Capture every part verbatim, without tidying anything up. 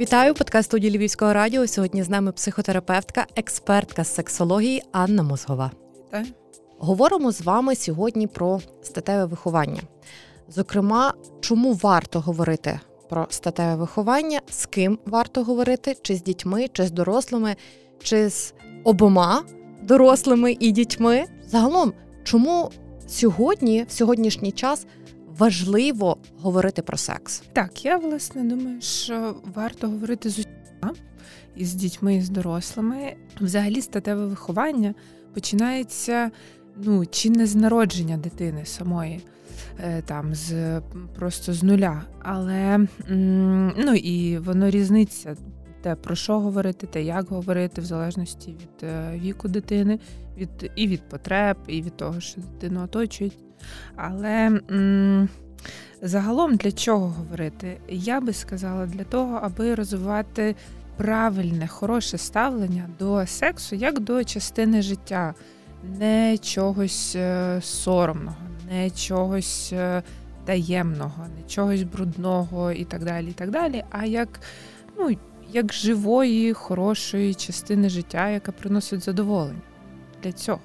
Вітаю, подкаст-студії Львівського радіо. Сьогодні з нами психотерапевтка, експертка з сексології Анна Мозгова. Так. Говоримо з вами сьогодні про статеве виховання. Зокрема, чому варто говорити про статеве виховання, з ким варто говорити, чи з дітьми, чи з дорослими, чи з обома дорослими і дітьми. Загалом, чому сьогодні, в сьогоднішній час, важливо говорити про секс? Так, я, власне, думаю, що варто говорити з усіма, і з дітьми, і з дорослими. Взагалі, статеве виховання починається, ну, чи не з народження дитини самої, там, з, просто з нуля. Але, ну, і воно різниться, те, про що говорити, те, як говорити, в залежності від віку дитини, від, і від потреб, і від того, що дитину оточують. Але м- загалом для чого говорити? Я би сказала, для того, аби розвивати правильне, хороше ставлення до сексу, як до частини життя. Не чогось соромного, не чогось таємного, не чогось брудного і так далі, і так далі, а як, ну, як живої, хорошої частини життя, яка приносить задоволення. Для цього.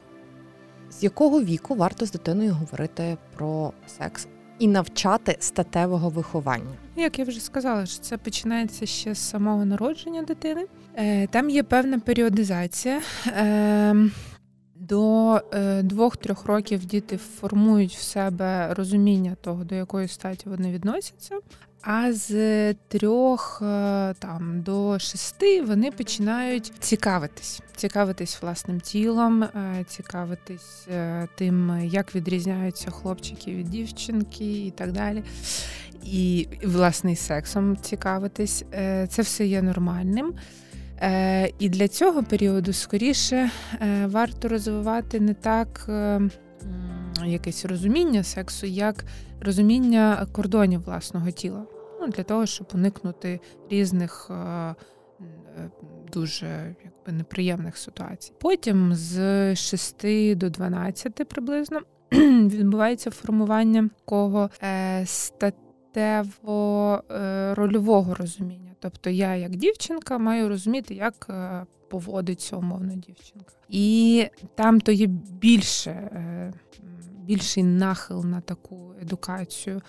З якого віку варто з дитиною говорити про секс і навчати статевого виховання? Як я вже сказала, що це починається ще з самого народження дитини. Там є певна періодизація. До двох-трьох років діти формують в себе розуміння того, до якої статі вони відносяться. А з трьох там, до шести вони починають цікавитись. Цікавитись власним тілом, цікавитись тим, як відрізняються хлопчики від дівчинки і так далі. І, власне, сексом цікавитись. Це все є нормальним. І для цього періоду, скоріше, варто розвивати не так якесь розуміння сексу, як розуміння кордонів власного тіла. Ну, для того, щоб уникнути різних дуже якби, неприємних ситуацій. Потім з шести до дванадцяти приблизно відбувається формування такого статево-рольового розуміння. Тобто я, як дівчинка, маю розуміти, як поводиться умовно дівчинка. І там то є більше, більший нахил на таку едукацію.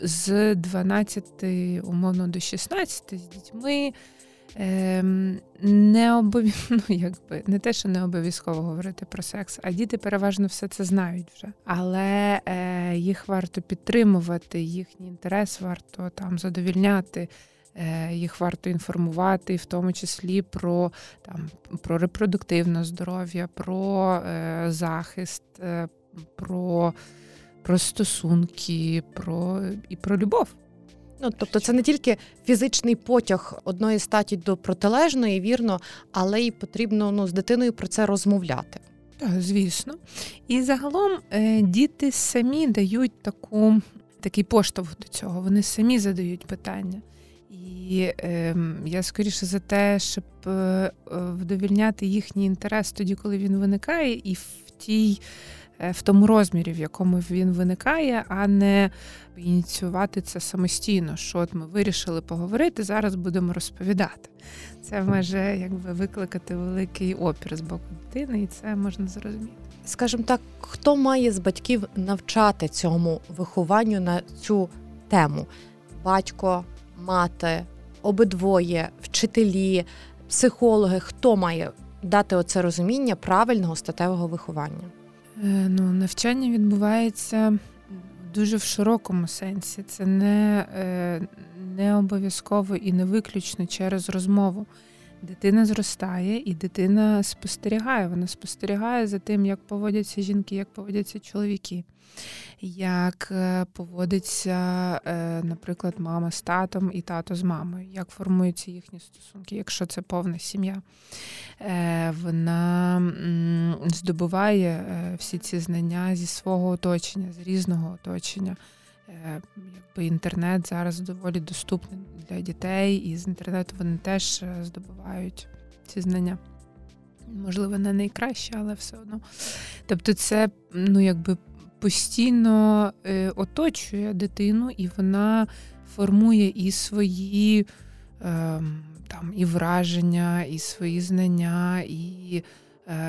З дванадцяти, умовно, до шістнадцяти з дітьми не обов'язково, ну, якби, не те, що не обов'язково говорити про секс, а діти переважно все це знають вже. Але їх варто підтримувати, їхній інтерес варто там задовільняти, їх варто інформувати, в тому числі про, там, про репродуктивне здоров'я, про е, захист, е, про, про стосунки, про, і про любов. Ну, тобто це не тільки фізичний потяг одної статі до протилежної, вірно, але й потрібно, ну, з дитиною про це розмовляти. Так, звісно. І загалом е, діти самі дають таку, такий поштовх до цього, вони самі задають питання. І е, я скоріше за те, щоб е, вдовільняти їхній інтерес тоді, коли він виникає, і в тій, е, в тому розмірі, в якому він виникає, а не ініціювати це самостійно, що от ми вирішили поговорити, зараз будемо розповідати. Це може якби викликати великий опір з боку дитини, і це можна зрозуміти. Скажімо так, хто має з батьків навчати цьому вихованню на цю тему? Батько, мати, обидвоє, вчителі, психологи, хто має дати оце розуміння правильного статевого виховання? Ну, навчання відбувається дуже в широкому сенсі. Це не, не обов'язково і не виключно через розмову. Дитина зростає і дитина спостерігає. Вона спостерігає за тим, як поводяться жінки, як поводяться чоловіки, як поводиться, наприклад, мама з татом і тато з мамою, як формуються їхні стосунки, якщо це повна сім'я. Вона здобуває всі ці знання зі свого оточення, з різного оточення. Якби інтернет зараз доволі доступний для дітей, і з інтернету вони теж здобувають ці знання. Можливо, не найкраще, але все одно. Тобто це, ну, якби постійно оточує дитину, і вона формує і свої там і враження, і свої знання, і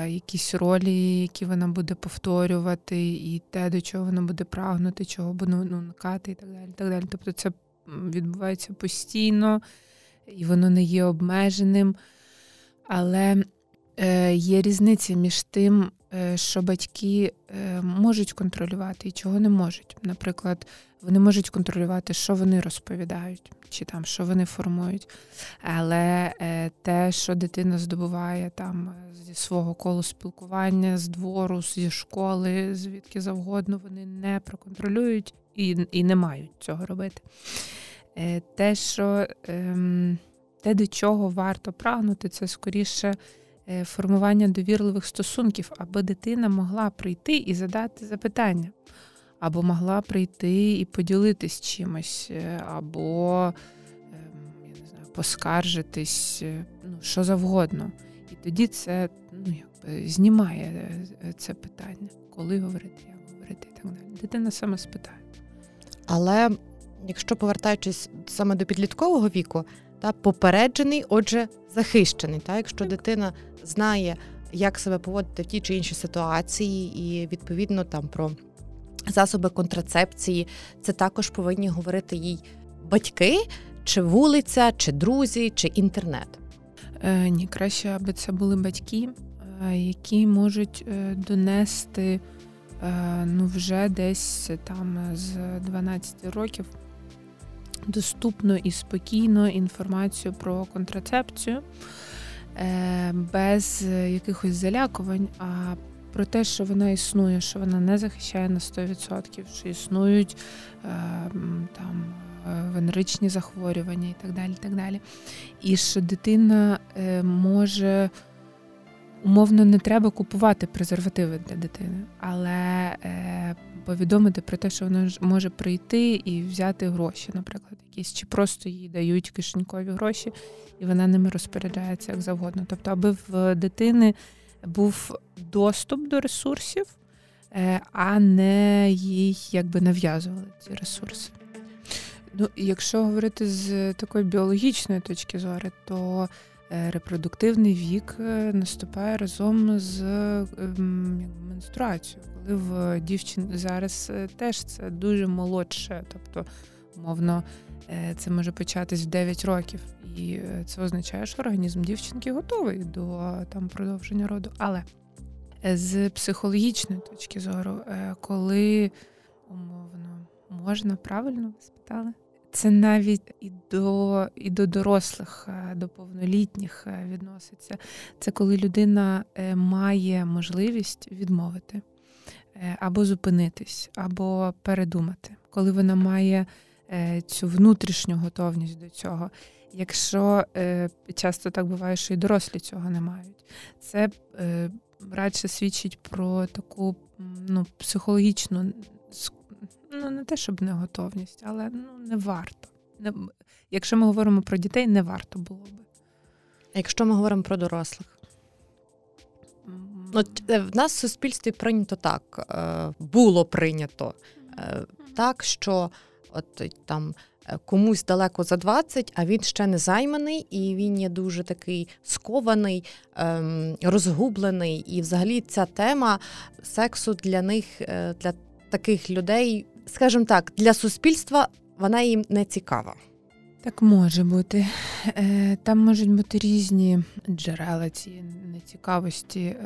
якісь ролі, які вона буде повторювати, і те, до чого вона буде прагнути, чого буде уникати, і так далі, так далі. Тобто це відбувається постійно, і воно не є обмеженим. Але є різниця між тим, що батьки можуть контролювати і чого не можуть. Наприклад, вони можуть контролювати, що вони розповідають, чи там, що вони формують. Але те, що дитина здобуває там зі свого колу спілкування, з двору, зі школи, звідки завгодно, вони не проконтролюють і, і не мають цього робити. Те, що, те, до чого варто прагнути, це скоріше формування довірливих стосунків, аби дитина могла прийти і задати запитання, або могла прийти і поділитись чимось, або, я не знаю, поскаржитись, ну, що завгодно. І тоді це, ну, якби знімає це питання, коли говорити, як говорити і так далі. Дитина саме спитає. Але якщо повертаючись саме до підліткового віку, та попереджений, отже, захищений. Та якщо дитина знає, як себе поводити в тій чи іншій ситуації, і відповідно там про засоби контрацепції, це також повинні говорити їй батьки, чи вулиця, чи друзі, чи інтернет. Е, ні, краще, аби це були батьки, які можуть донести ну вже десь там з дванадцяти років. Доступно і спокійно інформацію про контрацепцію, без якихось залякувань, а про те, що вона існує, що вона не захищає на сто відсотків, що існують там венеричні захворювання і так далі, і так далі. І що дитина може, умовно, не треба купувати презервативи для дитини, але повідомити про те, що вона може прийти і взяти гроші, наприклад, якісь, чи просто їй дають кишенькові гроші, і вона ними розпоряджається як завгодно. Тобто, аби в дитини був доступ до ресурсів, а не їй якби нав'язували ці ресурси. Ну, якщо говорити з такої біологічної точки зору, то репродуктивний вік наступає разом з менструацією. Коли в дівчин зараз теж це дуже молодше, тобто, умовно, це може початись в дев'ять років. І це означає, що організм дівчинки готовий до там продовження роду. Але з психологічної точки зору, коли, умовно, можна, правильно спитали? Це навіть і до, і до дорослих, до повнолітніх відноситься. Це коли людина має можливість відмовити, або зупинитись, або передумати. Коли вона має цю внутрішню готовність до цього. Якщо часто так буває, що і дорослі цього не мають. Це радше свідчить про таку, ну, психологічну, ну, не те, щоб не готовність, але, ну, не варто. Не, якщо ми говоримо про дітей, не варто було би. А якщо ми говоримо про дорослих? Mm-hmm. От, в нас в суспільстві прийнято так, було прийнято mm-hmm. так, що от там комусь далеко за двадцять, а він ще не займаний, і він є дуже такий скований, розгублений. І взагалі ця тема сексу для них, для таких людей, скажімо так, для суспільства вона їм не цікава. Так може бути. Там можуть бути різні джерела цієї нецікавості,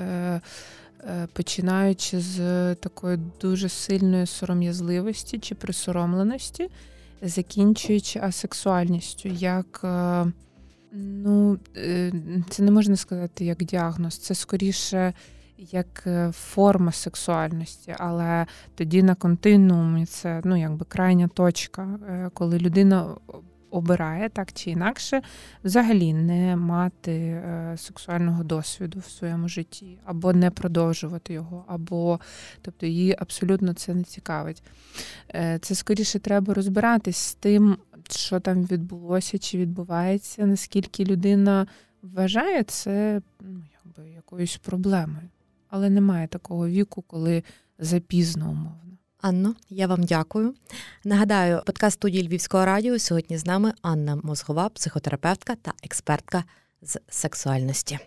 починаючи з такої дуже сильної сором'язливості чи присоромленості, закінчуючи асексуальністю, як, ну, це не можна сказати як діагноз, це скоріше як форма сексуальності, але тоді на континуумі це, ну, якби крайня точка, коли людина обирає так чи інакше взагалі не мати сексуального досвіду в своєму житті, або не продовжувати його, або, тобто, її абсолютно це не цікавить. Це скоріше треба розбиратись з тим, що там відбулося, чи відбувається, наскільки людина вважає це, ну, якби якоюсь проблемою. Але немає такого віку, коли запізно, умовно. Анно, я вам дякую. Нагадаю, подкаст студії Львівського радіо. Сьогодні з нами Анна Мозгова, психотерапевтка та експертка з сексуальності.